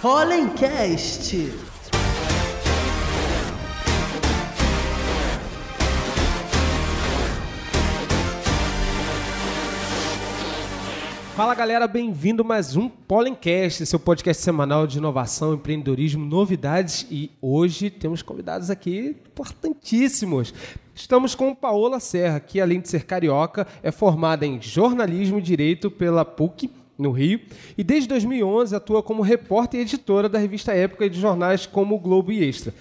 Polencast. Fala galera, bem-vindo a mais um Polencast, seu podcast semanal de inovação, empreendedorismo, novidades, e hoje temos convidados aqui importantíssimos. Estamos com Paola Serra, que além de ser carioca, é formada em jornalismo e direito pela PUC, no Rio, e desde 2011 atua como repórter e editora da revista Época e de jornais como Globo e Extra.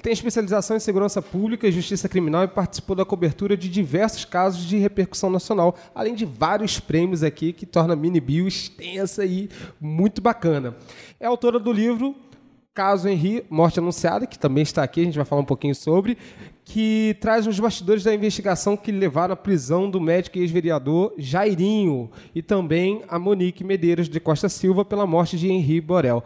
Tem especialização em segurança pública e justiça criminal e participou da cobertura de diversos casos de repercussão nacional, além de vários prêmios aqui, que torna a mini-bio extensa e muito bacana. É autora do livro Caso Henry, Morte Anunciada, que também está aqui, a gente vai falar um pouquinho sobre, que traz os bastidores da investigação que levaram à prisão do médico e ex-vereador Jairinho e também a Monique Medeiros de Costa Silva pela morte de Henry Borel.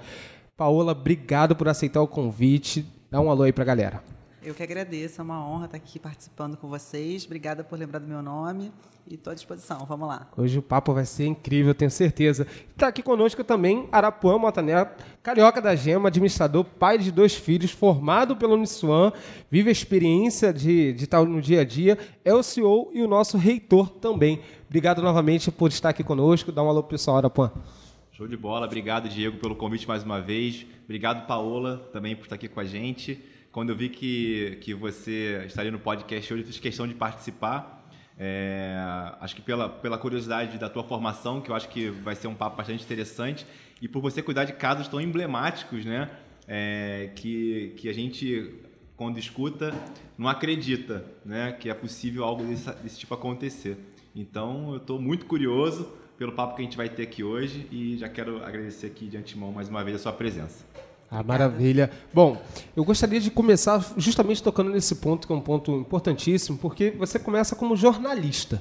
Paola, obrigado por aceitar o convite. Dá um alô aí para a galera. Eu que agradeço, é uma honra estar aqui participando com vocês. Obrigada por lembrar do meu nome e estou à disposição. Vamos lá. Hoje o papo vai ser incrível, tenho certeza. Está aqui conosco também Arapuã Motané, carioca da gema, administrador, pai de 2 filhos, formado pelo UniSuam, vive a experiência de estar no dia a dia, é o CEO e o nosso reitor também. Obrigado novamente por estar aqui conosco. Dá um alô pro pessoal, Arapuã. Show de bola. Obrigado, Diego, pelo convite mais uma vez. Obrigado, Paola, também por estar aqui com a gente. Quando eu vi que você estaria no podcast hoje, eu fiz questão de participar. Acho que pela curiosidade da tua formação, que eu acho que vai ser um papo bastante interessante, e por você cuidar de casos tão emblemáticos, né? Que a gente, quando escuta, não acredita, né? Que é possível algo desse tipo acontecer. Então, eu estou muito curioso pelo papo que a gente vai ter aqui hoje e já quero agradecer aqui de antemão mais uma vez a sua presença. Ah, maravilha. Bom, eu gostaria de começar justamente tocando nesse ponto, que é um ponto importantíssimo, porque você começa como jornalista.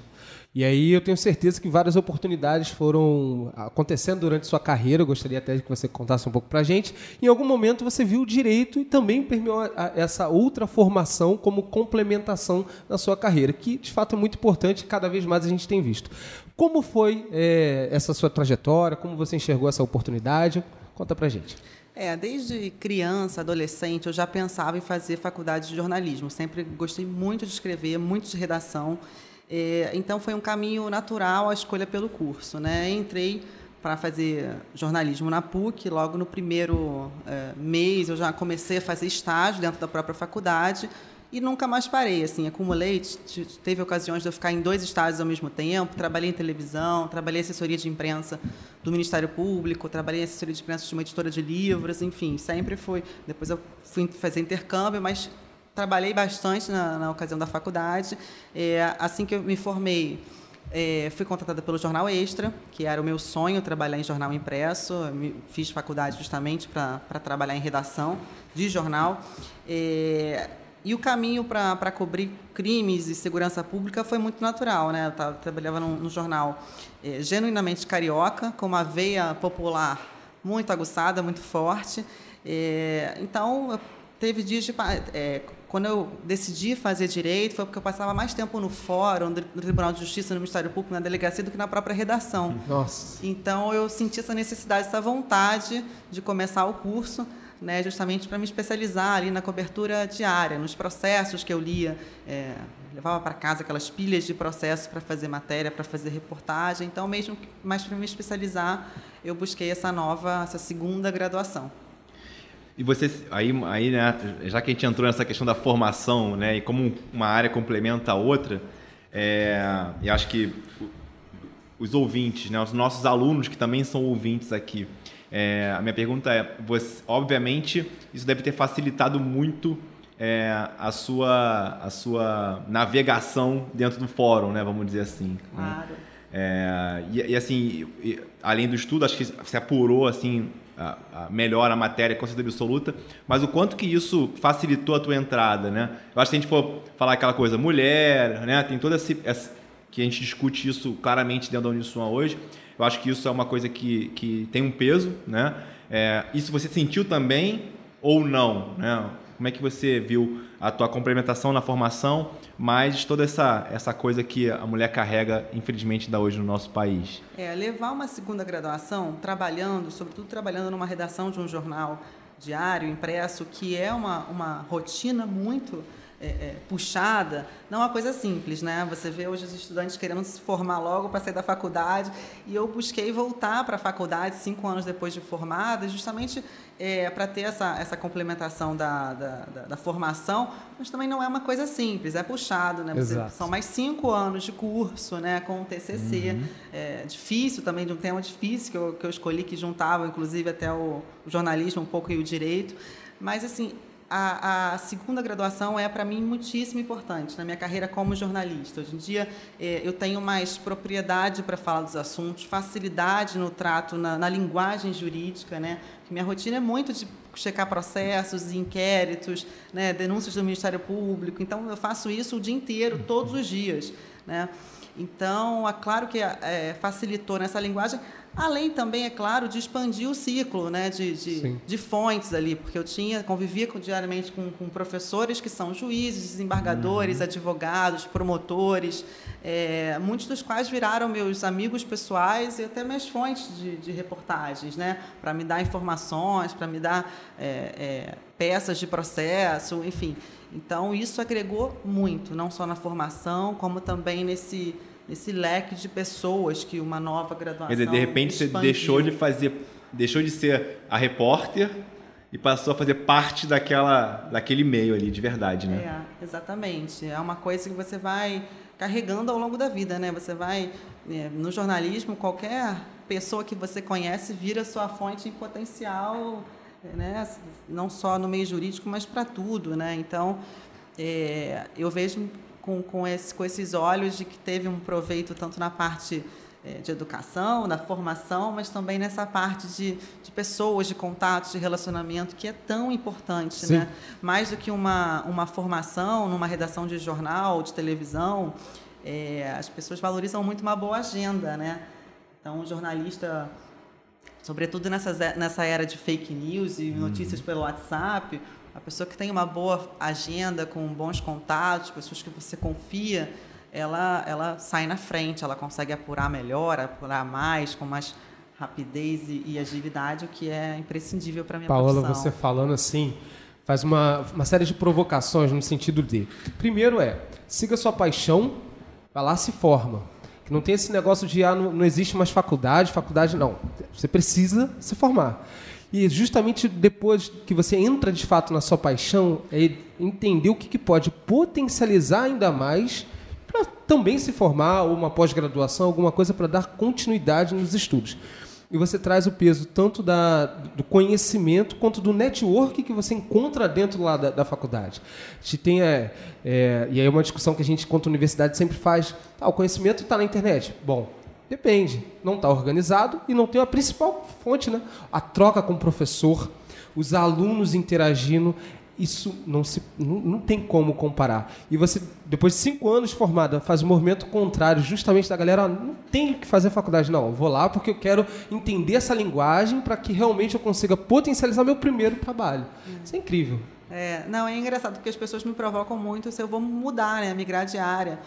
E aí eu tenho certeza que várias oportunidades foram acontecendo durante sua carreira. Eu gostaria até que você contasse um pouco para a gente. Em algum momento você viu o direito e também permeou essa outra formação como complementação na sua carreira, que de fato é muito importante e cada vez mais a gente tem visto. Como foi essa sua trajetória? Como você enxergou essa oportunidade? Conta para a gente. Desde criança, adolescente, eu já pensava em fazer faculdade de jornalismo. Sempre gostei muito de escrever, muito de redação. Então, foi um caminho natural a escolha pelo curso, né? Entrei para fazer jornalismo na PUC. Logo no primeiro mês, eu já comecei a fazer estágio dentro da própria faculdade e nunca mais parei. Assim, acumulei, teve ocasiões de eu ficar em 2 estágios ao mesmo tempo. Trabalhei em televisão, trabalhei em assessoria de imprensa do Ministério Público, trabalhei em assessoria de imprensa de uma editora de livros, enfim, sempre foi. Depois eu fui fazer intercâmbio, mas trabalhei bastante na ocasião da faculdade. Assim que eu me formei, fui contratada pelo jornal Extra, que era o meu sonho, trabalhar em jornal impresso. Fiz faculdade justamente para trabalhar em redação de jornal. E o caminho para cobrir crimes e segurança pública foi muito natural, né? Eu trabalhava num jornal genuinamente carioca, com uma veia popular muito aguçada, muito forte. Então, teve dias de... Quando eu decidi fazer direito, foi porque eu passava mais tempo no fórum, no Tribunal de Justiça, no Ministério Público, na delegacia, do que na própria redação. Nossa. Então, eu senti essa necessidade, essa vontade de começar o curso, né, justamente para me especializar ali na cobertura diária, nos processos que eu lia, levava para casa aquelas pilhas de processos para fazer matéria, para fazer reportagem. Então, mesmo mais para me especializar, eu busquei essa segunda graduação. E você, aí né, já que a gente entrou nessa questão da formação, né, e como uma área complementa a outra, e acho que os ouvintes, né, os nossos alunos que também são ouvintes aqui, a minha pergunta é, você, obviamente, isso deve ter facilitado muito a sua navegação dentro do fórum, né? Vamos dizer assim. Claro. Né? Assim, além do estudo, acho que se apurou assim, melhor a matéria, com certeza absoluta, mas o quanto que isso facilitou a tua entrada, né? Eu acho que se a gente for falar aquela coisa, mulher, né? Tem toda essa que a gente discute isso claramente dentro da UniSuam hoje. Eu acho que isso é uma coisa que tem um peso, né? Isso você sentiu também, ou não, né? Como é que você viu a tua complementação na formação, mas toda essa coisa que a mulher carrega, infelizmente, dá hoje no nosso país? Levar uma segunda graduação trabalhando, sobretudo trabalhando numa redação de um jornal diário, impresso, que é uma rotina muito puxada, não é uma coisa simples, né? Você vê hoje os estudantes querendo se formar logo para sair da faculdade, e eu busquei voltar para a faculdade 5 anos depois de formada, justamente para ter essa complementação da formação, mas também não é uma coisa simples, é puxado, né? São mais 5 anos de curso, né, com o TCC, difícil também, de um tema difícil que eu escolhi, que juntava, inclusive, até o jornalismo um pouco e o direito, mas, assim, a segunda graduação é, para mim, muitíssimo importante na minha carreira como jornalista. Hoje em dia, eu tenho mais propriedade para falar dos assuntos, facilidade no trato, na linguagem jurídica, né? Minha rotina é muito de checar processos, inquéritos, né? Denúncias do Ministério Público. Então, eu faço isso o dia inteiro, todos os dias, né? Então, é claro que facilitou nessa linguagem, além também, é claro, de expandir o ciclo, né, de fontes ali, porque eu convivia diariamente com professores que são juízes, desembargadores, advogados, promotores, muitos dos quais viraram meus amigos pessoais e até minhas fontes de reportagens, né, para me dar informações, para me dar peças de processo, enfim. Então, isso agregou muito, não só na formação, como também nesse leque de pessoas que uma nova graduação... Quer dizer, de repente expandiu. Você deixou de ser a repórter e passou a fazer parte daquele meio ali, de verdade, né? Exatamente. É uma coisa que você vai carregando ao longo da vida, né? Você vai, no jornalismo, qualquer pessoa que você conhece vira sua fonte em potencial... Né? Não só no meio jurídico, mas para tudo, né? Então, eu vejo com esses olhos de que teve um proveito tanto na parte de educação, da formação, mas também nessa parte de pessoas, de contatos, de relacionamento, que é tão importante, né? Mais do que uma formação numa redação de jornal, de televisão, as pessoas valorizam muito uma boa agenda, né? Então, um jornalista... Sobretudo nessa era de fake news e notícias pelo WhatsApp, a pessoa que tem uma boa agenda, com bons contatos, pessoas que você confia, ela sai na frente, ela consegue apurar melhor, apurar mais, com mais rapidez e agilidade, o que é imprescindível para a minha profissão. Paola, você falando assim, faz uma série de provocações no sentido de... Primeiro siga sua paixão, vai lá, se forma. Não tem esse negócio de não existe mais faculdade não. Você precisa se formar. E justamente depois que você entra de fato na sua paixão, é entender o que pode potencializar ainda mais para também se formar, ou uma pós-graduação, alguma coisa para dar continuidade nos estudos. E você traz o peso tanto do conhecimento quanto do network que você encontra dentro lá da faculdade. A gente tem, e aí é uma discussão que a gente, quanto universidade, sempre faz. O conhecimento está na internet. Bom, depende. Não está organizado e não tem a principal fonte, né? A troca com o professor, os alunos interagindo. Isso não tem como comparar. E você, depois de 5 anos formada, faz o movimento contrário, justamente da galera, não tem que fazer faculdade, não. Vou lá porque eu quero entender essa linguagem para que realmente eu consiga potencializar meu primeiro trabalho. Isso é incrível. É engraçado, porque as pessoas me provocam muito se eu vou mudar, né, migrar de área.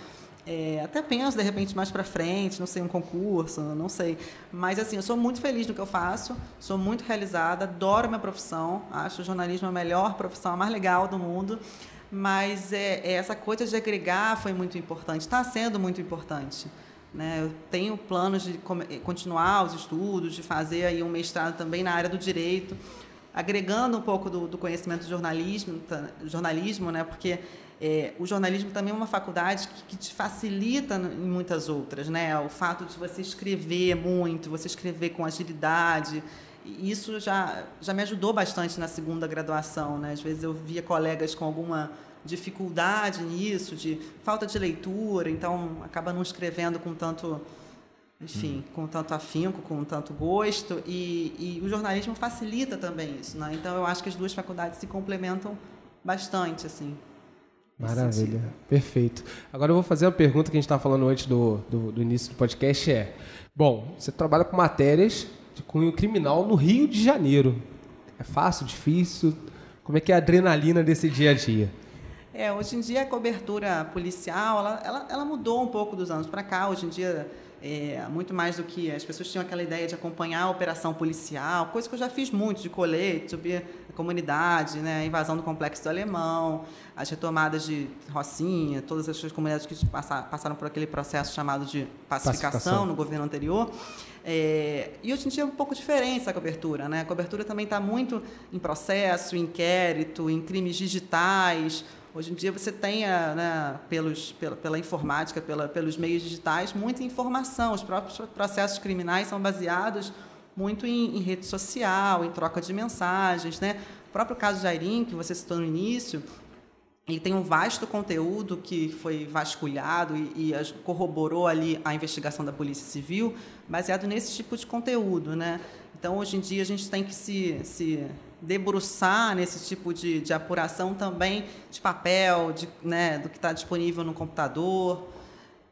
Até penso, de repente, mais para frente, não sei, um concurso, não sei. Mas, assim, eu sou muito feliz no que eu faço, sou muito realizada, adoro minha profissão, acho o jornalismo a melhor profissão, a mais legal do mundo. Mas essa coisa de agregar foi muito importante, está sendo muito importante, né? Eu tenho planos de continuar os estudos, de fazer aí um mestrado também na área do direito, agregando um pouco do conhecimento do jornalismo, né? Porque... o jornalismo também é uma faculdade que te facilita em muitas outras, né? O fato de você escrever muito, você escrever com agilidade, isso já me ajudou bastante na segunda graduação, né? Às vezes eu via colegas com alguma dificuldade nisso, de falta de leitura, então acaba não escrevendo com tanto... Enfim, com tanto afinco, com tanto gosto, e o jornalismo facilita também isso, né? Então, eu acho que as duas faculdades se complementam bastante, assim. Maravilha, perfeito. Agora eu vou fazer uma pergunta que a gente estava falando antes do início do podcast, bom, você trabalha com matérias de cunho criminal no Rio de Janeiro. É fácil, difícil? Como é que é a adrenalina desse dia a dia? É, hoje em dia a cobertura policial, ela mudou um pouco dos anos para cá. Hoje em dia, muito mais do que as pessoas tinham aquela ideia de acompanhar a operação policial, coisa que eu já fiz muito, de colete, subir a comunidade, né, a invasão do Complexo do Alemão, as retomadas de Rocinha, todas as comunidades que passaram por aquele processo chamado de pacificação. No governo anterior. E hoje em dia é um pouco diferente essa cobertura, né? A cobertura também está muito em processo, em inquérito, em crimes digitais. Hoje em dia você tem, né, pela informática, pelos meios digitais, muita informação. Os próprios processos criminais são baseados muito em rede social, em troca de mensagens, né? O próprio caso Jairinho, que você citou no início, ele tem um vasto conteúdo que foi vasculhado e corroborou ali a investigação da Polícia Civil, baseado nesse tipo de conteúdo, né? Então, hoje em dia, a gente tem que se debruçar nesse tipo de apuração também, de papel, né, do que está disponível no computador.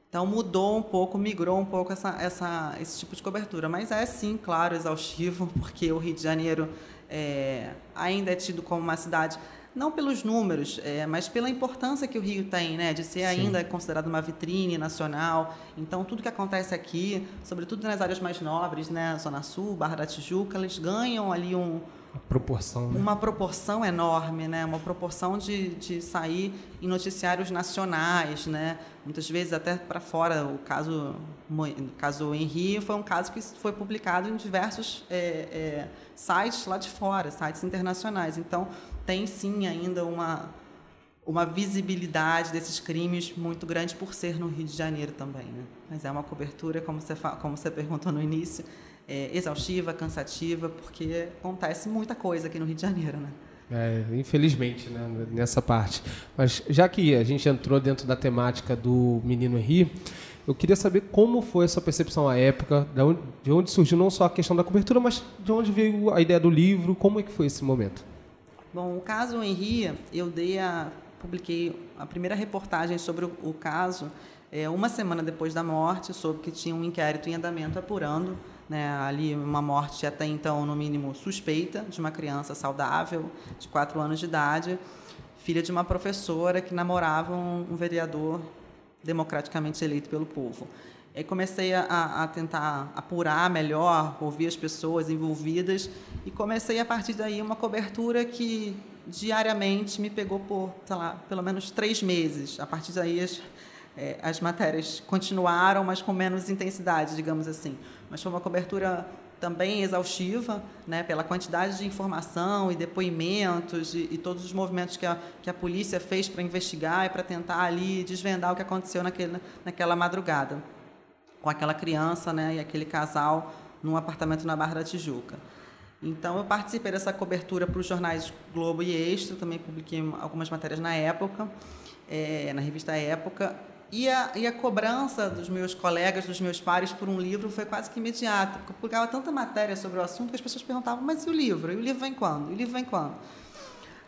Então, mudou um pouco, migrou um pouco esse tipo de cobertura. Mas é, sim, claro, exaustivo, porque o Rio de Janeiro ainda é tido como uma cidade, não pelos números, mas pela importância que o Rio tem, né, de ser ainda considerado uma vitrine nacional. Então, tudo que acontece aqui, sobretudo nas áreas mais nobres, né, Zona Sul, Barra da Tijuca, eles ganham ali uma proporção enorme, né? Uma proporção de sair em noticiários nacionais, né? Muitas vezes até para fora. O caso Henry foi um caso que foi publicado em diversos sites lá de fora, sites internacionais. Então, tem sim ainda uma visibilidade desses crimes muito grande por ser no Rio de Janeiro também, né? Mas é uma cobertura, como você perguntou no início, exaustiva, cansativa, porque acontece muita coisa aqui no Rio de Janeiro, né? Infelizmente, né, nessa parte. Mas já que a gente entrou dentro da temática do menino Henry, eu queria saber como foi essa percepção à época, de onde surgiu não só a questão da cobertura, mas de onde veio a ideia do livro, como é que foi esse momento? Bom, o caso Henry, eu publiquei a primeira reportagem sobre o caso uma semana depois da morte, soube que tinha um inquérito em andamento apurando, né, ali uma morte até então, no mínimo, suspeita, de uma criança saudável, de 4 anos de idade, filha de uma professora que namorava um vereador democraticamente eleito pelo povo. Aí comecei a tentar apurar melhor, ouvir as pessoas envolvidas, e comecei, a partir daí, uma cobertura que diariamente me pegou por, sei lá, pelo menos 3 meses. A partir daí, as matérias continuaram, mas com menos intensidade, digamos assim. Mas foi uma cobertura também exaustiva, né, pela quantidade de informação e depoimentos e todos os movimentos que a polícia fez para investigar e para tentar ali desvendar o que aconteceu naquela madrugada, com aquela criança, né, e aquele casal num apartamento na Barra da Tijuca. Então, eu participei dessa cobertura para os jornais Globo e Extra, também publiquei algumas matérias na época, na revista Época. E a cobrança dos meus colegas, dos meus pares, por um livro foi quase que imediata, porque eu publicava tanta matéria sobre o assunto que as pessoas perguntavam: mas e o livro? E o livro vem quando? E o livro vem quando?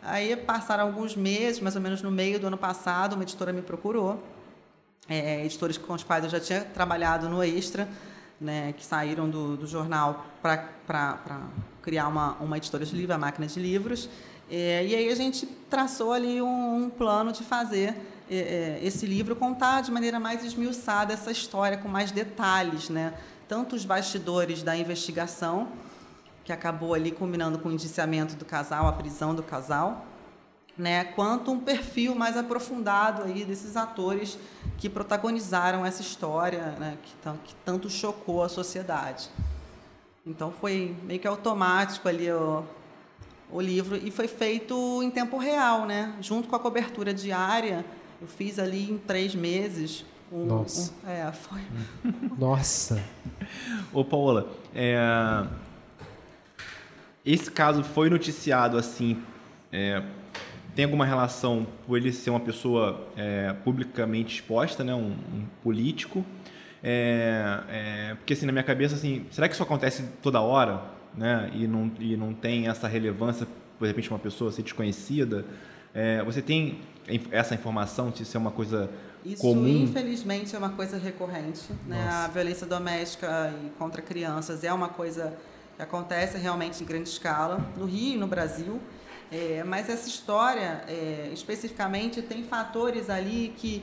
Aí passaram alguns meses, mais ou menos no meio do ano passado, uma editora me procurou, editores com os quais eu já tinha trabalhado no Extra, né, que saíram do jornal para criar uma editora de livro, a Máquina de Livros. E aí a gente traçou ali um plano de fazer esse livro, contar de maneira mais esmiuçada essa história, com mais detalhes, né? Tanto os bastidores da investigação, que acabou ali culminando com o indiciamento do casal, a prisão do casal, né? Quanto um perfil mais aprofundado aí desses atores que protagonizaram essa história, né? Que tanto chocou a sociedade. Então, foi meio que automático ali o livro, e foi feito em tempo real, né? Junto com a cobertura diária. Eu fiz ali em 3 meses. Nossa. Foi. Nossa. Ô, Paola, esse caso foi noticiado assim. Tem alguma relação por ele ser uma pessoa publicamente exposta, né? Um político? Porque assim, na minha cabeça, assim, será que isso acontece toda hora, né? E não tem essa relevância, por repente, uma pessoa ser desconhecida? Você tem essa informação se isso é uma coisa comum? Isso, infelizmente, é uma coisa recorrente, né? A violência doméstica e contra crianças é uma coisa que acontece realmente em grande escala no Rio e no Brasil. Mas essa história, especificamente, tem fatores ali que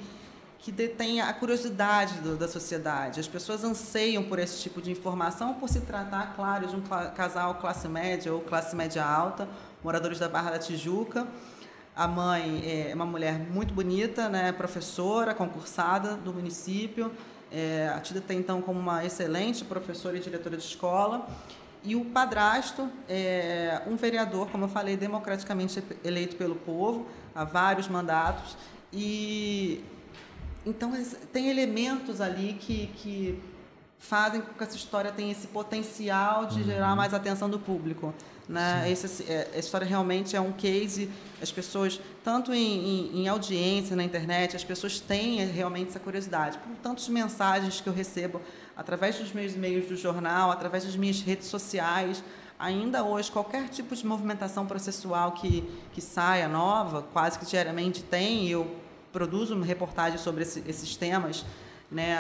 detêm a curiosidade da sociedade. As pessoas anseiam por esse tipo de informação, por se tratar, claro, de um casal classe média ou classe média alta, moradores da Barra da Tijuca. A mãe é uma mulher muito bonita, né, professora, concursada do município, tida até então como uma excelente professora e diretora de escola. E o padrasto é um vereador, como eu falei, democraticamente eleito pelo povo, há vários mandatos. E então tem elementos ali que fazem com que essa história tenha esse potencial de gerar mais atenção do público, né? Essa história realmente é um case. As pessoas, tanto em audiência na internet, as pessoas têm realmente essa curiosidade. Por tantas mensagens que eu recebo através dos meus e-mails do jornal, através das minhas redes sociais, ainda hoje, qualquer tipo de movimentação processual que saia nova, quase que diariamente tem, eu produzo uma reportagem sobre esses temas, né?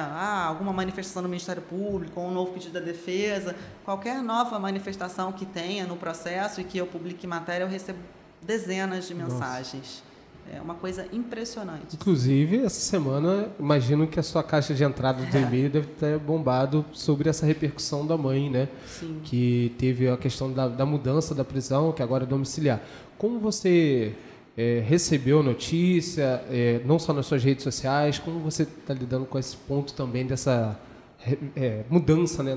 Alguma manifestação do Ministério Público, ou um novo pedido da defesa, qualquer nova manifestação que tenha no processo e que eu publique matéria, eu recebo dezenas de mensagens. Nossa. É uma coisa impressionante. Inclusive, essa semana, imagino que a sua caixa de entrada do e-mail deve ter bombado sobre essa repercussão da mãe, né? Sim. Que teve a questão da mudança da prisão, que agora é domiciliar. Como você recebeu notícia, não só nas suas redes sociais, como você está lidando com esse ponto também dessa mudança, né,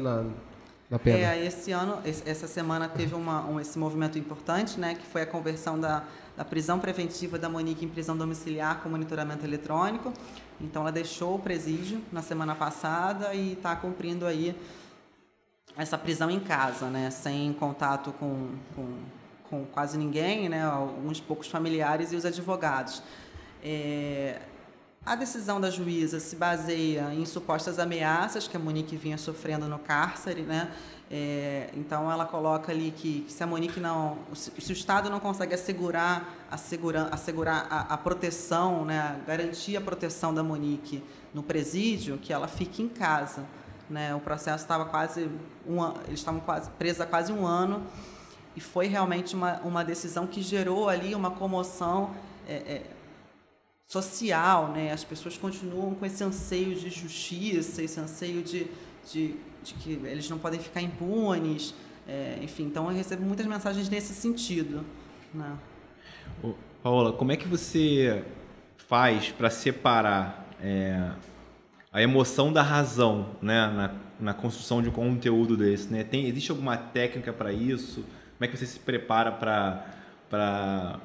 na pena? Esse ano, essa semana teve esse movimento importante, né, que foi a conversão da prisão preventiva da Monique em prisão domiciliar com monitoramento eletrônico. Então, ela deixou o presídio na semana passada e está cumprindo aí essa prisão em casa, né, sem contato com quase ninguém, né, alguns poucos familiares e os advogados. A decisão da juíza se baseia em supostas ameaças que a Monique vinha sofrendo no cárcere, né? Então, ela coloca ali que se a Monique se o Estado não consegue assegurar a proteção, né, garantir a proteção da Monique no presídio, que ela fique em casa, né? O processo estava eles estavam quase presos há quase um ano. E foi realmente uma decisão que gerou ali uma comoção social, né? As pessoas continuam com esse anseio de justiça, esse anseio de que eles não podem ficar impunes. Enfim, então eu recebo muitas mensagens nesse sentido, né? Paola, como é que você faz para separar a emoção da razão, né, na construção de um conteúdo desse, né? Existe alguma técnica para isso? Como é que você se prepara para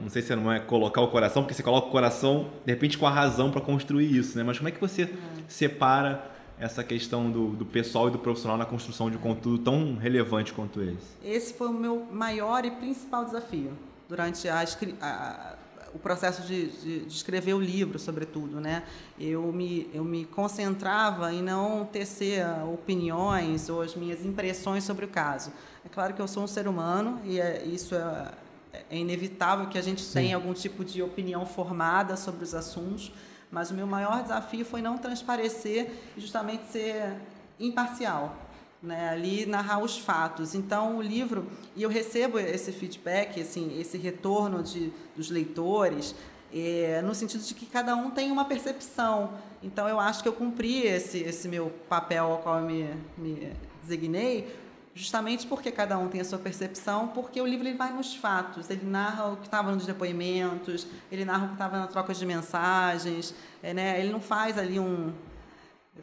não sei se não é colocar o coração, porque você coloca o coração, de repente, com a razão para construir isso, né? Mas como é que você separa essa questão do pessoal e do profissional na construção de um conteúdo tão relevante quanto esse? Esse foi o meu maior e principal desafio durante o processo de escrever o livro, sobretudo, né? Eu me concentrava em não tecer opiniões ou as minhas impressões sobre o caso. É claro que eu sou um ser humano e isso é inevitável que a gente tenha algum tipo de opinião formada sobre os assuntos, mas o meu maior desafio foi não transparecer e justamente ser imparcial, né? Ali narrar os fatos. Então, o livro, e eu recebo esse feedback, assim, esse retorno dos leitores, no sentido de que cada um tem uma percepção. Então, eu acho que eu cumpri esse meu papel ao qual eu me designei, justamente porque cada um tem a sua percepção, porque o livro ele vai nos fatos, ele narra o que estava nos depoimentos, ele narra o que estava na troca de mensagens, né? Ele não faz ali Eu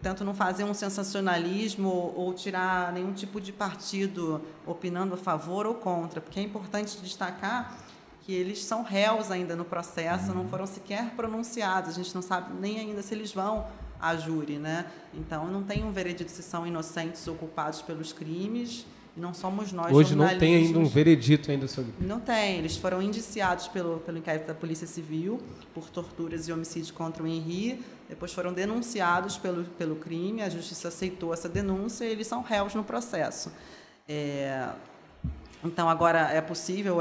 tento não fazer um sensacionalismo ou tirar nenhum tipo de partido opinando a favor ou contra, porque é importante destacar que eles são réus ainda no processo, não foram sequer pronunciados, a gente não sabe nem ainda se eles vão a júri, né? Então, não tem um veredito se são inocentes ou culpados pelos crimes, e não somos nós jornalistas. Hoje não tem ainda um veredito ainda sobre... Não tem, eles foram indiciados pelo inquérito da Polícia Civil por torturas e homicídio contra o Henry, depois foram denunciados pelo crime, a Justiça aceitou essa denúncia e eles são réus no processo. Então, agora é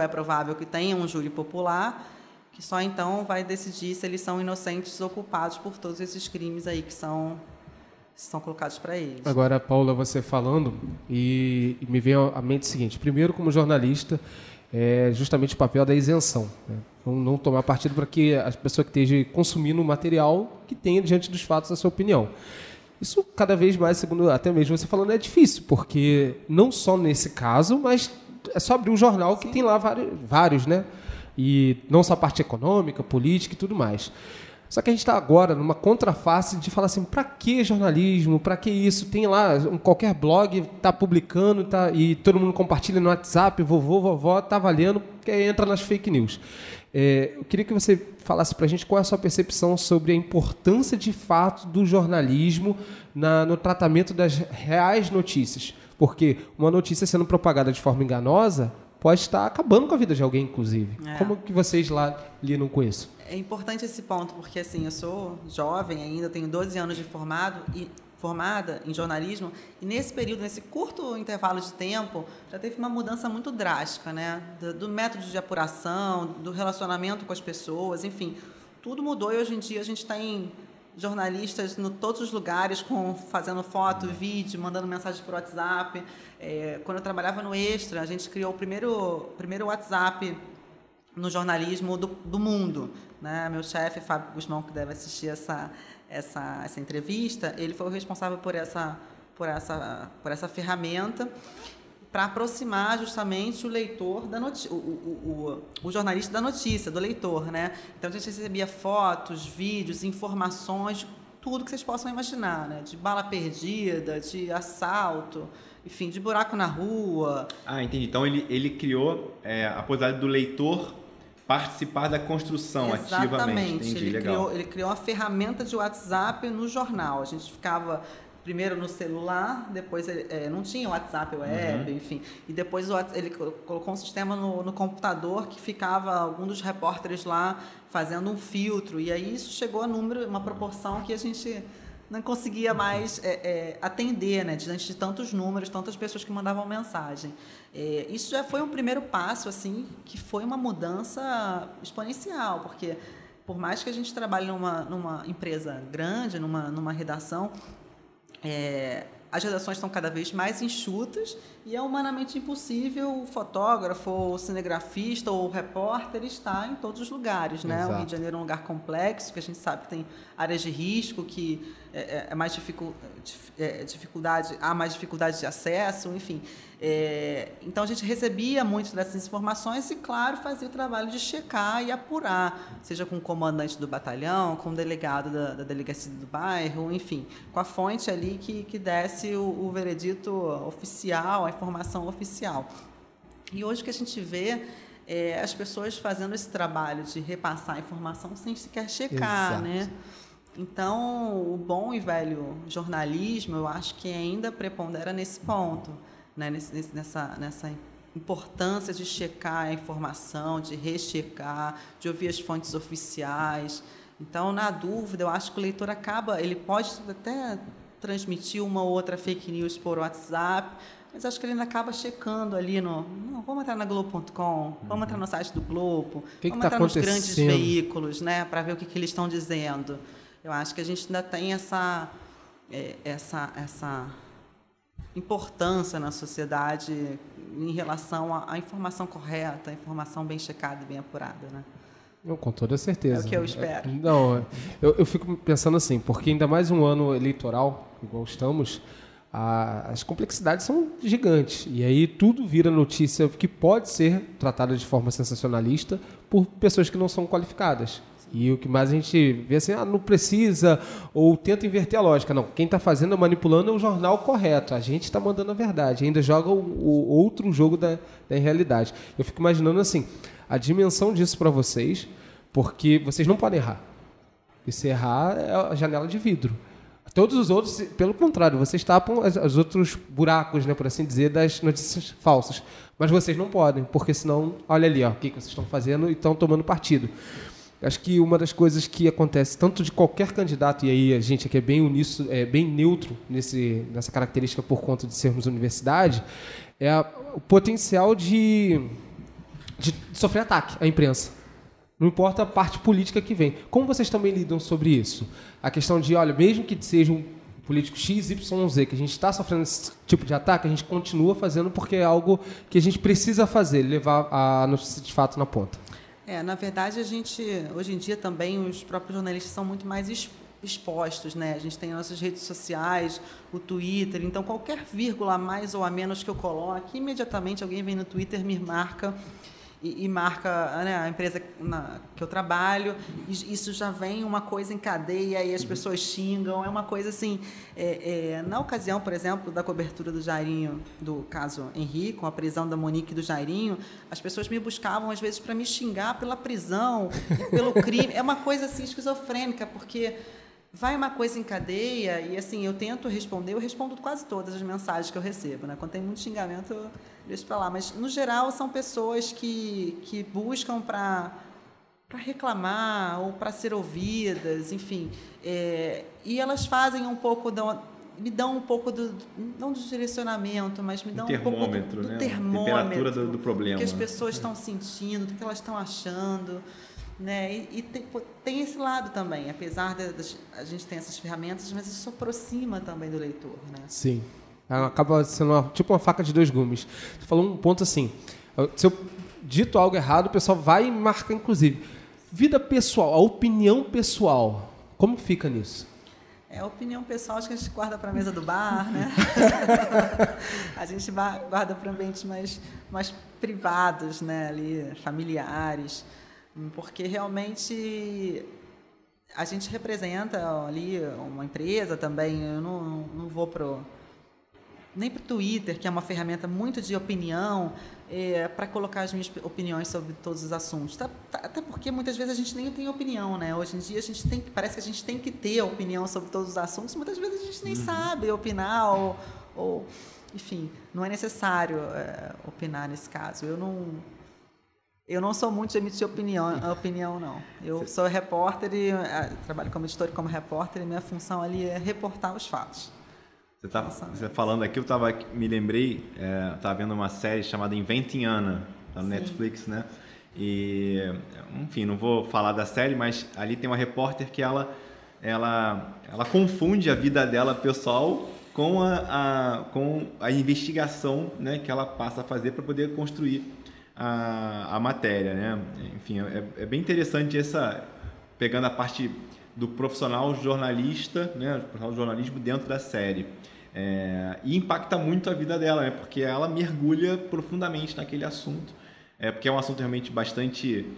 provável que tenha um júri popular, que só então vai decidir se eles são inocentes ou culpados por todos esses crimes aí que são colocados para eles. Agora, Paula, você falando, e me veio à mente o seguinte: primeiro, como jornalista, é justamente o papel da isenção, né? Então, não tomar partido para que a pessoa que esteja consumindo o material que tenha diante dos fatos a sua opinião. Isso cada vez mais, segundo até mesmo você falando, é difícil, porque não só nesse caso, mas é só abrir um jornal que tem lá vários, né? E não só a parte econômica, política e tudo mais. Só que a gente está agora numa contraface de falar assim, para que jornalismo, para que isso? Tem lá qualquer blog, está publicando, tá, e todo mundo compartilha no WhatsApp, vovô, vovó, está valendo, porque entra nas fake news. Eu queria que você falasse para a gente qual é a sua percepção sobre a importância de fato do jornalismo no tratamento das reais notícias, porque uma notícia sendo propagada de forma enganosa pode estar acabando com a vida de alguém, inclusive. Como que vocês lá lidam com isso? É importante esse ponto, porque assim, eu sou jovem ainda, tenho 12 anos de formada em jornalismo, e nesse período, nesse curto intervalo de tempo, já teve uma mudança muito drástica, né? Do método de apuração, do relacionamento com as pessoas, enfim, tudo mudou, e hoje em dia a gente tem jornalistas em todos os lugares, fazendo foto, vídeo, mandando mensagem por WhatsApp. Quando eu trabalhava no Extra, a gente criou o primeiro WhatsApp no jornalismo do mundo, né? Meu chefe, Fábio Guzmão, que deve assistir essa entrevista, ele foi o responsável por essa ferramenta para aproximar justamente o leitor da notícia, o jornalista da notícia, do leitor, né? Então a gente recebia fotos, vídeos, informações, tudo que vocês possam imaginar, né? De bala perdida, de assalto, enfim, de buraco na rua. Ah, entendi. Então ele criou a possibilidade do leitor participar da construção. Exatamente. Ativamente. Entendi, ele legal. Ele criou uma ferramenta de WhatsApp no jornal. A gente ficava primeiro no celular, depois não tinha o WhatsApp web, enfim, e depois ele colocou um sistema no computador que ficava algum dos repórteres lá fazendo um filtro, e aí isso chegou a uma proporção que a gente não conseguia mais atender, né, diante de tantos números, tantas pessoas que mandavam mensagem. Isso já foi um primeiro passo, assim, que foi uma mudança exponencial, porque por mais que a gente trabalhe numa empresa grande, numa redação, as redações estão cada vez mais enxutas e é humanamente impossível o fotógrafo, o cinegrafista ou o repórter estar em todos os lugares, né? Exato. O Rio de Janeiro é um lugar complexo, que a gente sabe que tem áreas de risco, que há mais dificuldade de acesso, enfim. Então, a gente recebia muitas dessas informações e, claro, fazia o trabalho de checar e apurar, seja com o comandante do batalhão, com o delegado da delegacia do bairro, enfim, com a fonte ali que desse o veredito oficial, a informação oficial. E hoje o que a gente vê é as pessoas fazendo esse trabalho de repassar a informação sem sequer checar, exato, né? Então, o bom e velho jornalismo, eu acho que ainda prepondera nesse ponto, né? Nessa importância de checar a informação, de rechecar, de ouvir as fontes oficiais. Então, na dúvida, eu acho que o leitor ele pode até transmitir uma ou outra fake news por WhatsApp, mas acho que ele ainda acaba checando ali vamos entrar na Globo.com, vamos entrar no site do Globo, vamos entrar nos grandes veículos, né, para ver o que eles estão dizendo. Eu acho que a gente ainda tem essa importância na sociedade em relação à informação correta, à informação bem checada e bem apurada, né? Eu, com toda certeza. É o que eu espero. Não, eu fico pensando assim, porque ainda mais um ano eleitoral, igual estamos, as complexidades são gigantes. E aí tudo vira notícia que pode ser tratada de forma sensacionalista por pessoas que não são qualificadas. E o que mais a gente vê assim, não precisa, ou tenta inverter a lógica. Não, quem está fazendo, manipulando é o jornal correto. A gente está mandando a verdade. Ainda joga o outro jogo da realidade. Eu fico imaginando assim, a dimensão disso para vocês, porque vocês não podem errar. E se errar, é a janela de vidro. Todos os outros, pelo contrário, vocês tapam os outros buracos, né, por assim dizer, das notícias falsas. Mas vocês não podem, porque senão, olha ali, o que vocês estão fazendo e estão tomando partido. Acho que uma das coisas que acontece tanto de qualquer candidato, e aí a gente aqui é bem uníssono, bem neutro nessa característica por conta de sermos universidade, é o potencial de sofrer ataque à imprensa. Não importa a parte política que vem. Como vocês também lidam sobre isso? A questão de, olha, mesmo que seja um político XYZ, que a gente está sofrendo esse tipo de ataque, a gente continua fazendo porque é algo que a gente precisa fazer, levar a notícia de fato na ponta. É, na verdade, a gente, hoje em dia também, os próprios jornalistas são muito mais expostos, né? A gente tem nossas redes sociais, o Twitter, então qualquer vírgula a mais ou a menos que eu coloque, imediatamente alguém vem no Twitter, me marca e marca, né, a empresa que eu trabalho, e isso já vem uma coisa em cadeia e as pessoas xingam, é uma coisa assim, na ocasião, por exemplo, da cobertura do Jairinho, do caso Henry, com a prisão da Monique e do Jairinho, as pessoas me buscavam às vezes para me xingar pela prisão, pelo crime, é uma coisa assim esquizofrênica, porque vai uma coisa em cadeia e, assim, eu tento responder, eu respondo quase todas as mensagens que eu recebo, né? Quando tem muito xingamento, eu deixo para lá. Mas, no geral, são pessoas que buscam para reclamar ou para ser ouvidas, enfim. E elas fazem um pouco, me dão um pouco do, não do direcionamento, mas me dão um pouco do, né? Termômetro. Temperatura do problema. Do que as pessoas estão sentindo, do que elas estão achando. Né? E tem esse lado também, apesar de a gente ter essas ferramentas, mas isso aproxima também do leitor. Né? Sim, acaba sendo tipo uma faca de dois gumes. Você falou um ponto assim, se eu dito algo errado, o pessoal vai e marca, inclusive. Vida pessoal, a opinião pessoal, como fica nisso? É a opinião pessoal, acho que a gente guarda para a mesa do bar, né? A gente guarda para ambientes mais privados, né? Ali, familiares. Porque realmente a gente representa ali uma empresa também. Eu não vou nem para o Twitter, que é uma ferramenta muito de opinião, para colocar as minhas opiniões sobre todos os assuntos. Até porque muitas vezes a gente nem tem opinião, né? Hoje em dia a gente parece que a gente tem que ter opinião sobre todos os assuntos. Muitas vezes a gente nem sabe opinar ou enfim, não é necessário opinar nesse caso. Eu não sou muito de emitir opinião, não. Eu sou repórter e trabalho como editor e como repórter, e minha função ali é reportar os fatos. Você falando aqui, me lembrei, estava vendo uma série chamada Inventing Anna, tá no Netflix, né? E, enfim, não vou falar da série, mas ali tem uma repórter que ela confunde a vida dela pessoal com a investigação, né, que ela passa a fazer para poder construir a matéria, né? Enfim, é bem interessante pegando a parte do profissional jornalista, né? O profissional jornalismo dentro da série. E impacta muito a vida dela, né? Porque ela mergulha profundamente naquele assunto, porque é um assunto realmente bastante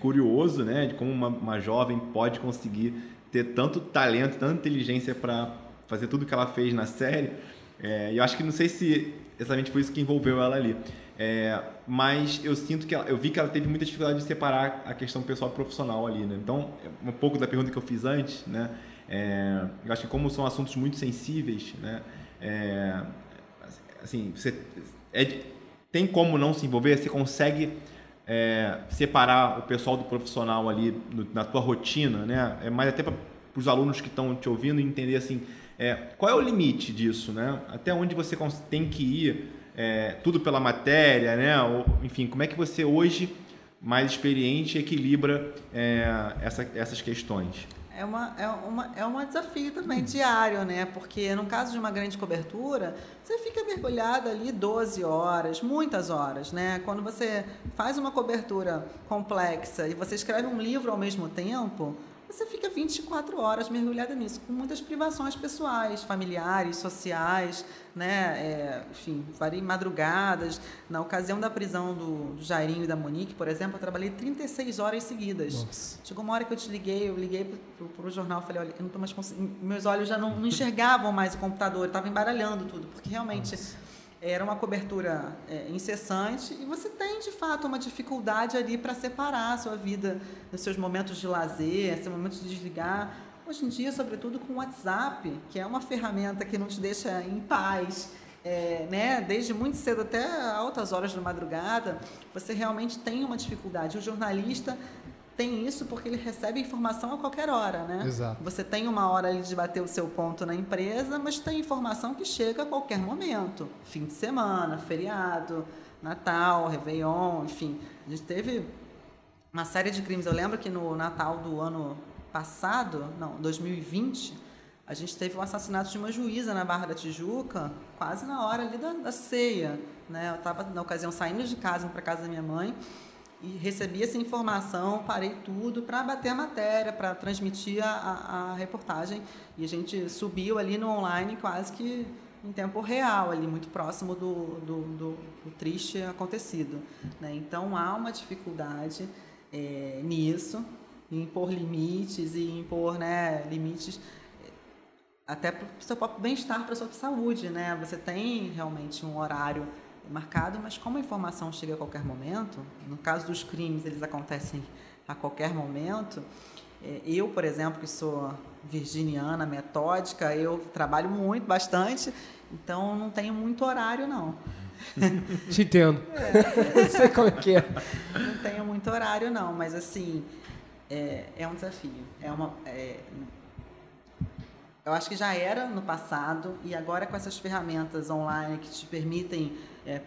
curioso, né? De como uma jovem pode conseguir ter tanto talento, tanta inteligência para fazer tudo que ela fez na série. E eu acho que não sei se exatamente foi isso que envolveu ela ali. Mas eu sinto que eu vi que ela teve muita dificuldade de separar a questão pessoal e profissional ali, né? Então, um pouco da pergunta que eu fiz antes, né? Eu acho que como são assuntos muito sensíveis, né? Assim, tem como não se envolver? Você consegue separar o pessoal do profissional ali na tua rotina, né? Mas até para os alunos que estão te ouvindo entender assim, qual é o limite disso, né? Até onde você tem que ir? Tudo pela matéria, né? Ou, enfim, como é que você hoje, mais experiente, equilibra essas questões? É um desafio também diário, né? Porque no caso de uma grande cobertura, você fica mergulhado ali 12 horas, muitas horas, né? Quando você faz uma cobertura complexa e você escreve um livro ao mesmo tempo, você fica 24 horas mergulhada nisso, com muitas privações pessoais, familiares, sociais, né? Enfim, várias madrugadas. Na ocasião da prisão do Jairinho e da Monique, por exemplo, eu trabalhei 36 horas seguidas. Nossa. Chegou uma hora que eu liguei para o jornal e falei, olha, eu não estou mais conseguindo, meus olhos já não enxergavam mais o computador, eu estava embaralhando tudo, porque realmente... Nossa. Era uma cobertura incessante e você tem, de fato, uma dificuldade ali para separar a sua vida dos seus momentos de lazer, seus momentos de desligar. Hoje em dia, sobretudo, com o WhatsApp, que é uma ferramenta que não te deixa em paz, né? Desde muito cedo até altas horas da madrugada, você realmente tem uma dificuldade. O jornalista tem isso porque ele recebe informação a qualquer hora, né? Exato. Você tem uma hora ali de bater o seu ponto na empresa, mas tem informação que chega a qualquer momento. Fim de semana, feriado, Natal, Réveillon, enfim. A gente teve uma série de crimes. Eu lembro que no Natal do ano passado, 2020... A gente teve o assassinato de uma juíza na Barra da Tijuca, quase na hora ali da ceia, né? Eu estava, na ocasião, saindo de casa, indo para casa da minha mãe, e recebi essa informação, parei tudo para bater a matéria, para transmitir a reportagem, e a gente subiu ali no online quase que em tempo real, ali muito próximo do triste acontecido, né? Então, há uma dificuldade nisso, em impor limites, e impor, né, limites até para o seu próprio bem-estar, para a sua saúde, né? Você tem realmente um horário marcado, mas como a informação chega a qualquer momento, no caso dos crimes, eles acontecem a qualquer momento. Eu, por exemplo, que sou virginiana, metódica, eu trabalho muito, bastante, então não tenho muito horário, não. Te entendo. Não sei como é que é. Não tenho muito horário, não, mas, assim, é um desafio. Eu acho que já era no passado, e agora com essas ferramentas online que te permitem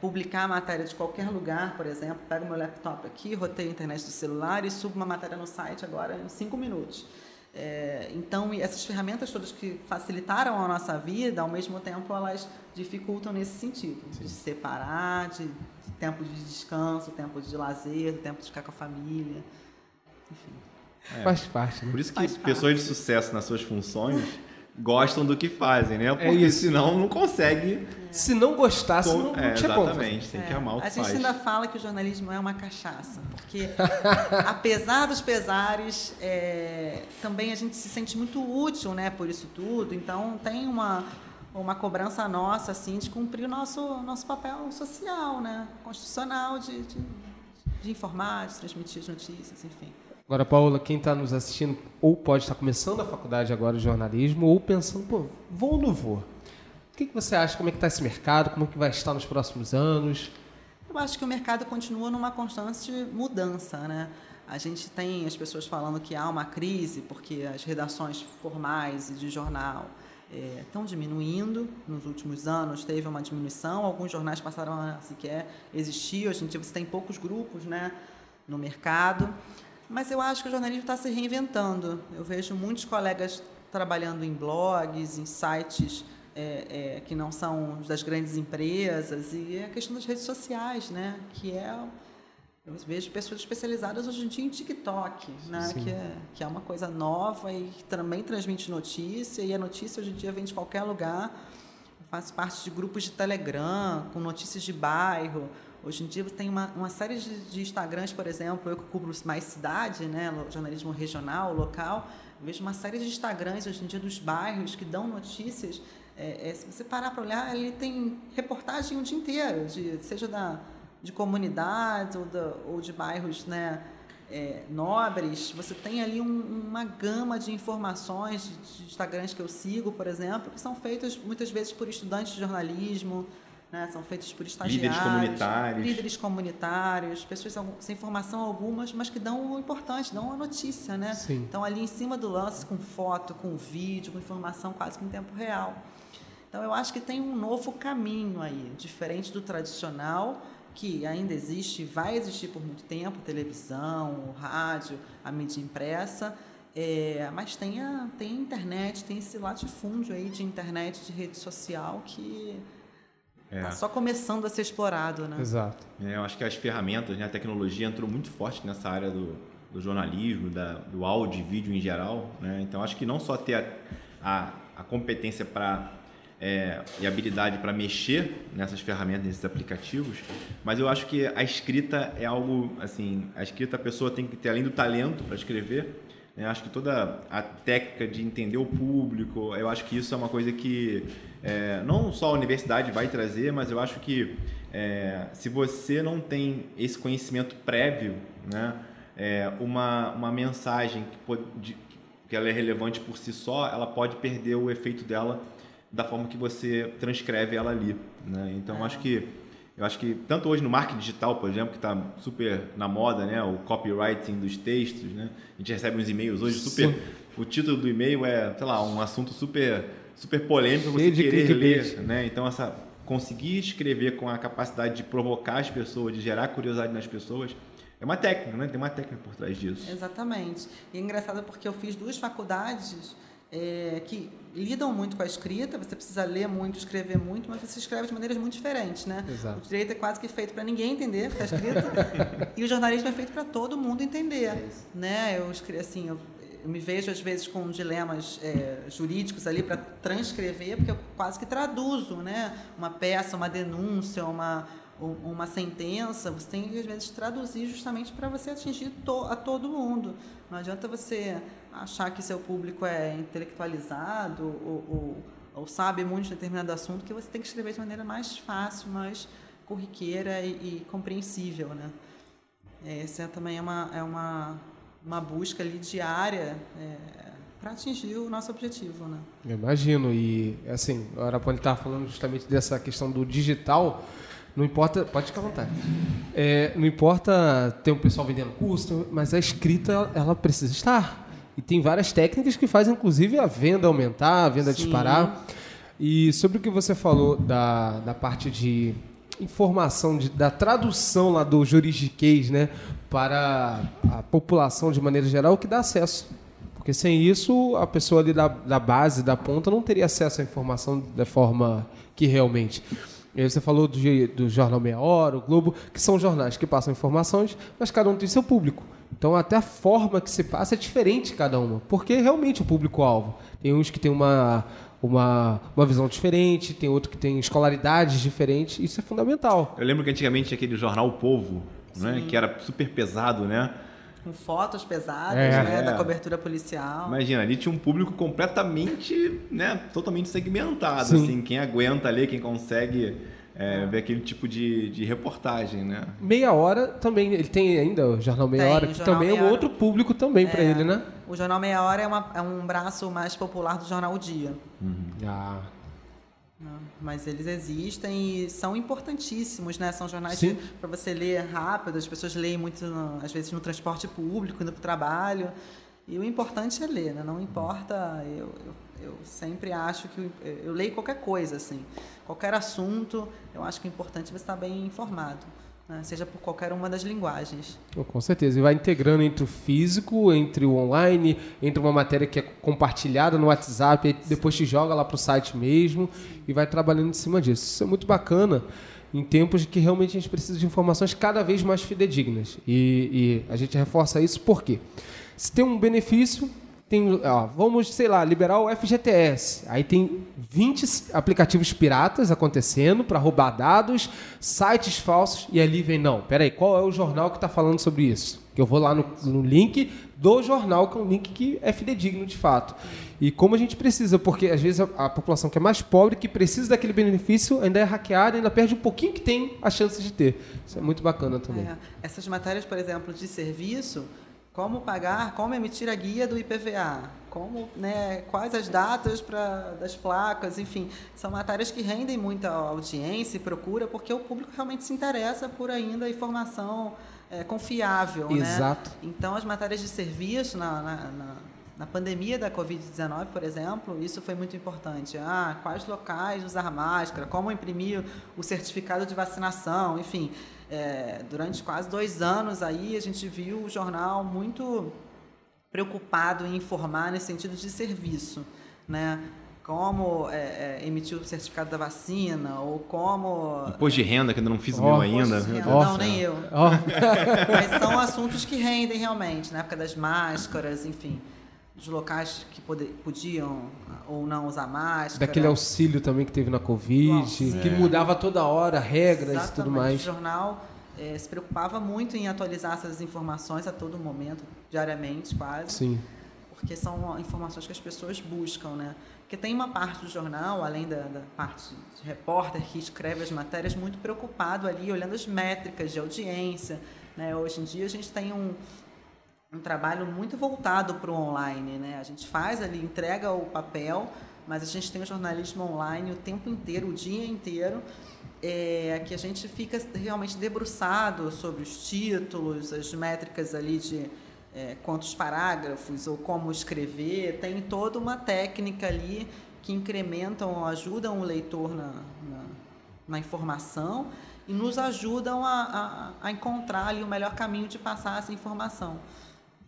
publicar a matéria de qualquer lugar, por exemplo, pego meu laptop aqui, roteio a internet do celular e subo uma matéria no site agora em 5 minutos. Então, essas ferramentas todas que facilitaram a nossa vida, ao mesmo tempo, elas dificultam nesse sentido. Sim. De separar, de tempo de descanso, tempo de lazer, tempo de ficar com a família, enfim. Faz parte, né? Por isso que pessoas de sucesso nas suas funções gostam do que fazem, né? Porque senão não consegue. Se não gostasse, não tinha como. Exatamente, tem que amar o que faz. A gente ainda fala que o jornalismo é uma cachaça, porque apesar dos pesares, também a gente se sente muito útil, né, por isso tudo. Então, tem uma cobrança nossa, assim, de cumprir o nosso papel social, né, constitucional, de informar, de transmitir as notícias, enfim. Agora, Paola, quem está nos assistindo ou pode estar começando a faculdade agora de jornalismo ou pensando, pô, vou ou não vou? O que você acha? Como é que está esse mercado? Como é que vai estar nos próximos anos? Eu acho que o mercado continua numa constante mudança, né? A gente tem as pessoas falando que há uma crise porque as redações formais e de jornal estão diminuindo. Nos últimos anos teve uma diminuição, alguns jornais passaram a sequer existir. Hoje em dia você tem poucos grupos, né, no mercado. Mas eu acho que o jornalismo está se reinventando. Eu vejo muitos colegas trabalhando em blogs, em sites que não são das grandes empresas, e a questão das redes sociais, né? Eu vejo pessoas especializadas hoje em dia em TikTok, né? Que é uma coisa nova e que também transmite notícia, e a notícia hoje em dia vem de qualquer lugar. Eu faço parte de grupos de Telegram, com notícias de bairro. Hoje em dia tem uma série de Instagrams, por exemplo, eu que cubro mais cidade, né, jornalismo regional, local, eu vejo uma série de Instagrams hoje em dia dos bairros que dão notícias. Se você parar para olhar, ali tem reportagem o dia inteiro, seja de comunidades ou de bairros, né, nobres. Você tem ali uma gama de informações de Instagrams que eu sigo, por exemplo, que são feitas muitas vezes por estudantes de jornalismo, né? São feitos por estagiários, líderes comunitários, pessoas sem formação algumas, mas que dão o importante, dão a notícia, né? Sim. Então, ali em cima do lance, com foto, com vídeo, com informação quase que em tempo real. Então, eu acho que tem um novo caminho aí, diferente do tradicional, que ainda existe, vai existir por muito tempo, televisão, rádio, a mídia impressa, mas tem internet, tem esse latifúndio aí de internet, de rede social que... Está só começando a ser explorado, né? Exato. Eu acho que as ferramentas, né, a tecnologia entrou muito forte nessa área do jornalismo, do áudio e vídeo em geral, né? Então, acho que não só ter a competência e habilidade para mexer nessas ferramentas, nesses aplicativos, mas eu acho que a escrita é algo, assim, a escrita a pessoa tem que ter, além do talento para escrever, né? Acho que toda a técnica de entender o público, eu acho que isso é uma coisa que não só a universidade vai trazer, mas eu acho que se você não tem esse conhecimento prévio, né, uma mensagem que ela é relevante por si só, ela pode perder o efeito dela da forma que você transcreve ela ali, né? Então, eu acho que tanto hoje no marketing digital, por exemplo, que está super na moda, né, o copywriting dos textos, né? A gente recebe uns e-mails hoje super... O título do e-mail é, sei lá, um assunto super polêmico para você querer ler, né? Então, conseguir escrever com a capacidade de provocar as pessoas, de gerar curiosidade nas pessoas, é uma técnica, né? Tem uma técnica por trás disso. Exatamente. E é engraçado porque eu fiz 2 faculdades que lidam muito com a escrita, você precisa ler muito, escrever muito, mas você escreve de maneiras muito diferentes, né? Exato. O direito é quase que feito para ninguém entender, porque é escrito, e o jornalismo é feito para todo mundo entender, né? Eu me vejo, às vezes, com dilemas jurídicos ali para transcrever, porque eu quase que traduzo, né? Uma peça, uma denúncia, uma sentença, você tem que, às vezes, traduzir justamente para você atingir a todo mundo. Não adianta você achar que seu público é intelectualizado ou sabe muito de determinado assunto, que você tem que escrever de maneira mais fácil, mais corriqueira e compreensível, né? Essa também é uma busca ali diária para atingir o nosso objetivo, né? Eu imagino. E, assim, a Arapuã estava falando justamente dessa questão do digital. Não importa, pode ficar à vontade. Não importa ter um pessoal vendendo curso, mas a escrita, ela precisa estar. E tem várias técnicas que fazem, inclusive, a venda aumentar, a venda Sim. disparar. E sobre o que você falou da parte de informação, da tradução lá do juridiquês, né, para a população de maneira geral, que dá acesso. Porque sem isso, a pessoa ali da base, da ponta, não teria acesso à informação da forma que realmente... Você falou do jornal Meia Hora, o Globo, que são jornais que passam informações, mas cada um tem seu público. Então, até a forma que se passa é diferente cada uma, porque realmente o público-alvo. Tem uns que têm uma visão diferente, tem outro que tem escolaridades diferentes, isso é fundamental. Eu lembro que antigamente tinha aquele jornal O Povo, né, que era super pesado, né? Com fotos pesadas, né, da cobertura policial. Imagina, ali tinha um público completamente, né, totalmente segmentado, Sim. assim, quem aguenta ler, quem consegue ver aquele tipo de reportagem, né? Meia Hora também, ele tem ainda o Jornal Meia Hora, que também é um outro público também para ele, né? O Jornal Meia Hora é um braço mais popular do Jornal O Dia. Uhum. Ah, mas eles existem e são importantíssimos, né? São jornais para você ler rápido, as pessoas leem muito, às vezes, no transporte público, indo para o trabalho. E o importante é ler, né? Não importa, eu sempre acho que... Eu leio qualquer coisa, assim, qualquer assunto, eu acho que o importante é você estar bem informado, né? Seja por qualquer uma das linguagens. Com certeza, e vai integrando entre o físico, entre o online, entre uma matéria que é compartilhada no WhatsApp, e depois te joga lá para o site mesmo e vai trabalhando em cima disso. Isso é muito bacana em tempos que realmente a gente precisa de informações cada vez mais fidedignas. E a gente reforça isso porque se tem um benefício, vamos, sei lá, liberar o FGTS. Aí tem 20 aplicativos piratas acontecendo para roubar dados, sites falsos, e ali vem, não, peraí, qual é o jornal que está falando sobre isso? Que eu vou lá no link do jornal, que é um link que é fidedigno de fato. E como a gente precisa, porque às vezes a população que é mais pobre, que precisa daquele benefício, ainda é hackeada, ainda perde um pouquinho que tem a chance de ter. Isso é muito bacana também. Essas matérias, por exemplo, de serviço... Como pagar, como emitir a guia do IPVA, como, né, quais as datas das placas, enfim. São matérias que rendem muita audiência e procura, porque o público realmente se interessa por ainda informação confiável. Exato. Né? Então, as matérias de serviço, na pandemia da Covid-19, por exemplo, isso foi muito importante. Quais locais usar máscara, como imprimir o certificado de vacinação, enfim... durante quase 2 anos aí, a gente viu o jornal muito preocupado em informar nesse sentido de serviço, né? Como emitir o certificado da vacina, ou como... Imposto de renda, que ainda não fiz o meu ainda. Não, nem eu. Mas são assuntos que rendem realmente, na época das máscaras, enfim... Dos locais que podiam ou não usar máscara. Daquele auxílio também que teve na Covid, que mudava toda hora regras. Exatamente. E tudo mais. O jornal se preocupava muito em atualizar essas informações a todo momento, diariamente quase. Sim. Porque são informações que as pessoas buscam, né? Porque tem uma parte do jornal, além da parte de repórter que escreve as matérias, muito preocupado ali, olhando as métricas de audiência, né? Hoje em dia a gente tem um trabalho muito voltado para o online, né? A gente faz ali, entrega o papel, mas a gente tem o jornalismo online o tempo inteiro, o dia inteiro, que a gente fica realmente debruçado sobre os títulos, as métricas ali de quantos parágrafos ou como escrever. Tem toda uma técnica ali que incrementam, ajudam o leitor na informação e nos ajudam a encontrar ali o melhor caminho de passar essa informação.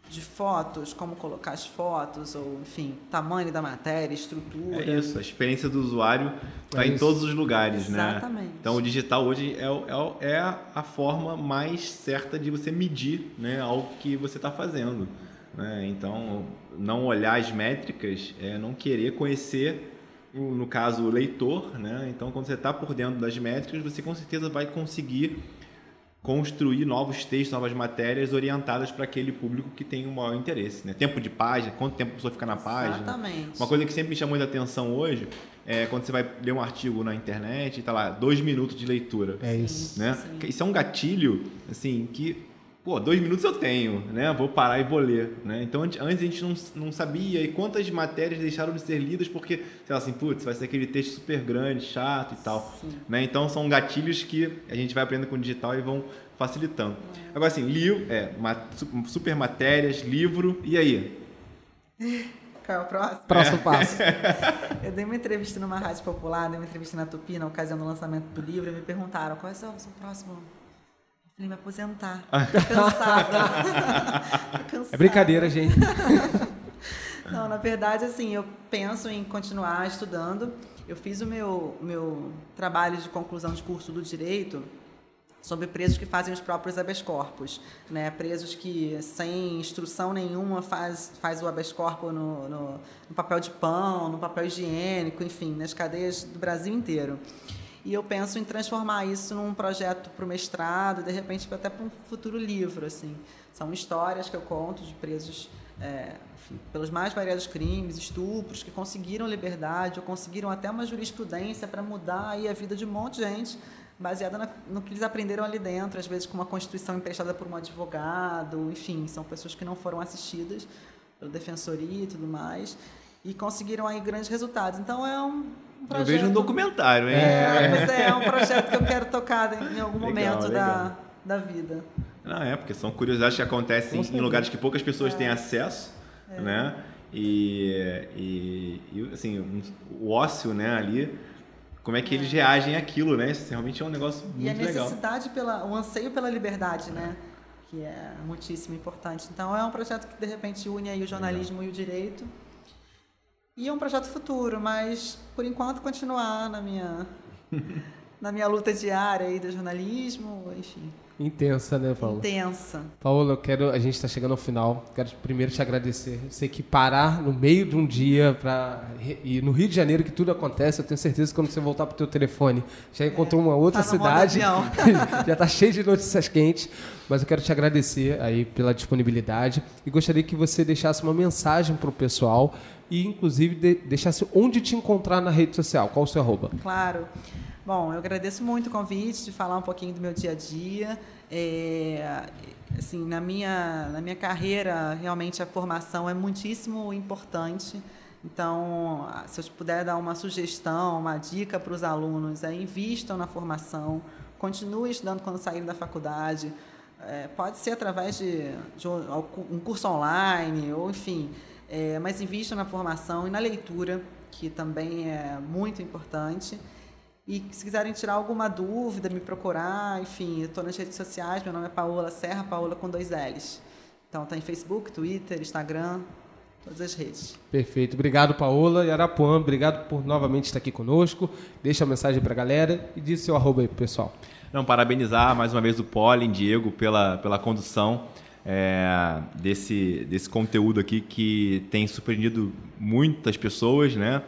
de fotos, como colocar as fotos, ou enfim, tamanho da matéria, estrutura. É isso, a experiência do usuário está em todos os lugares, né? Exatamente. Então o digital hoje é a forma mais certa de você medir, né, algo que você está fazendo, né? Então não olhar as métricas, não querer conhecer, no caso, o leitor, né? Então quando você está por dentro das métricas, você com certeza vai conseguir construir novos textos, novas matérias orientadas para aquele público que tem o maior interesse, né? Tempo de página, quanto tempo a pessoa fica na página. Exatamente. Uma coisa que sempre me chamou muita atenção hoje é quando você vai ler um artigo na internet e tá lá, 2 minutos de leitura. É isso. Né? Sim. Isso é um gatilho, assim, que, 2 minutos eu tenho, né? Vou parar e vou ler, né? Então, antes a gente não sabia e quantas matérias deixaram de ser lidas porque, sei lá, assim, vai ser aquele texto super grande, chato e tal. Né? Então, são gatilhos que a gente vai aprendendo com o digital e vão facilitando. Agora, assim, super matérias, livro, e aí? Qual é o próximo? Próximo passo. Eu dei uma entrevista numa rádio popular, dei uma entrevista na Tupi, na ocasião do lançamento do livro, e me perguntaram qual é o seu próximo... Falei, me aposentar. Tô cansada. É brincadeira, gente. Não, na verdade, assim, eu penso em continuar estudando. Eu fiz o meu trabalho de conclusão de curso do direito sobre presos que fazem os próprios habeas corpus, né? Presos que, sem instrução nenhuma, faz o habeas corpus no papel de pão, no papel higiênico, enfim, nas cadeias do Brasil inteiro. E eu penso em transformar isso num projeto para o mestrado, de repente até para um futuro livro, assim. São histórias que eu conto de presos pelos mais variados crimes, estupros, que conseguiram liberdade, ou conseguiram até uma jurisprudência para mudar aí a vida de um monte de gente, baseada no que eles aprenderam ali dentro, às vezes com uma Constituição emprestada por um advogado, enfim, são pessoas que não foram assistidas pela Defensoria e tudo mais, e conseguiram aí grandes resultados. Então é um projeto... Eu vejo um documentário, hein? É um projeto que eu quero tocar em algum momento da vida. Não, porque são curiosidades que acontecem em lugares que poucas pessoas têm acesso, né? E, assim, o ócio, né, ali, como é que eles reagem àquilo, né? Isso realmente é um negócio muito legal. E a necessidade, o anseio pela liberdade, né? Que é muitíssimo importante. Então é um projeto que, de repente, une aí o jornalismo e o direito. E é um projeto futuro, mas, por enquanto, continuar na minha luta diária aí do jornalismo, enfim. Intensa, né, Paola? Intensa. Paola, a gente está chegando ao final. Quero primeiro te agradecer. Eu sei que parar no meio de um dia e no Rio de Janeiro que tudo acontece, eu tenho certeza que quando você voltar pro teu telefone, já encontrou uma outra cidade. Já está cheio de notícias quentes. Mas eu quero te agradecer aí pela disponibilidade e gostaria que você deixasse uma mensagem pro pessoal e, inclusive, deixasse onde te encontrar na rede social. Qual o seu @? Claro. Bom, eu agradeço muito o convite de falar um pouquinho do meu dia a dia. Assim, na minha carreira, realmente, a formação é muitíssimo importante. Então, se eu puder dar uma sugestão, uma dica para os alunos, invistam na formação, continuem estudando quando saírem da faculdade. Pode ser através de um curso online, ou enfim, mas invistam na formação e na leitura, que também é muito importante. E se quiserem tirar alguma dúvida, me procurar, enfim, eu estou nas redes sociais, meu nome é Paola Serra, Paola com 2 L's. Então, está em Facebook, Twitter, Instagram, todas as redes. Perfeito. Obrigado, Paola e Arapuã. Obrigado por novamente estar aqui conosco. Deixa a mensagem para a galera e diz seu @ aí pro pessoal. Não, parabenizar mais uma vez o Polen, Diego, pela condução desse conteúdo aqui que tem surpreendido muitas pessoas, né?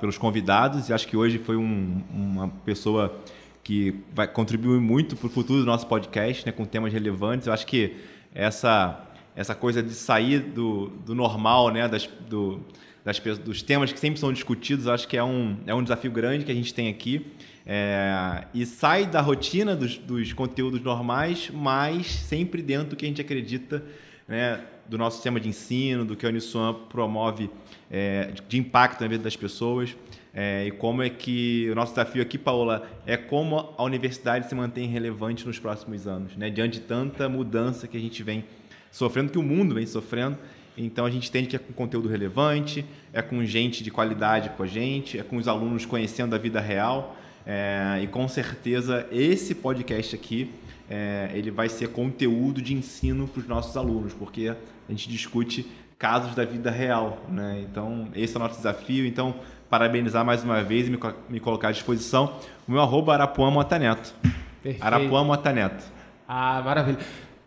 Pelos convidados, e acho que hoje foi uma pessoa que vai contribuir muito para o futuro do nosso podcast, né, com temas relevantes. Eu acho que essa coisa de sair do normal, né, dos temas que sempre são discutidos, acho que é um desafio grande que a gente tem aqui, e sai da rotina dos conteúdos normais, mas sempre dentro do que a gente acredita, né, do nosso sistema de ensino, do que a UniSuam promove de impacto na vida das pessoas, e como é que o nosso desafio aqui, Paola, é como a universidade se mantém relevante nos próximos anos, né? Diante de tanta mudança que a gente vem sofrendo, que o mundo vem sofrendo. Então, a gente entende que é com conteúdo relevante, é com gente de qualidade com a gente, é com os alunos conhecendo a vida real. E com certeza esse podcast aqui, ele vai ser conteúdo de ensino para os nossos alunos, porque a gente discute casos da vida real, né? Então, esse é o nosso desafio. Então, parabenizar mais uma vez e me colocar à disposição. O meu @ Arapuã Motaneto. Perfeito. Arapuã Motaneto. Ah, maravilha.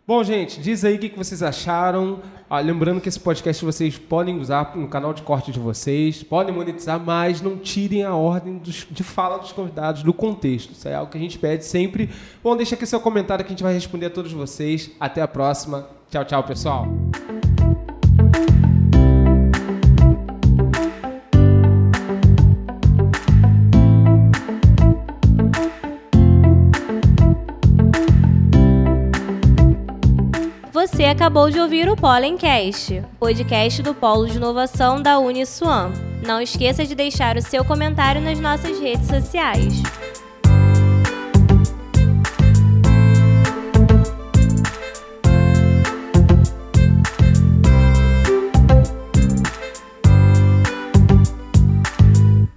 Bom, gente, diz aí o que vocês acharam. Ah, lembrando que esse podcast vocês podem usar no canal de corte de vocês, podem monetizar, mas não tirem a ordem de fala dos convidados, do contexto. Isso é algo que a gente pede sempre. Bom, deixa aqui seu comentário que a gente vai responder a todos vocês. Até a próxima. Tchau, tchau, pessoal. Você acabou de ouvir o Polencast, podcast do Polo de Inovação da UniSuam. Não esqueça de deixar o seu comentário nas nossas redes sociais.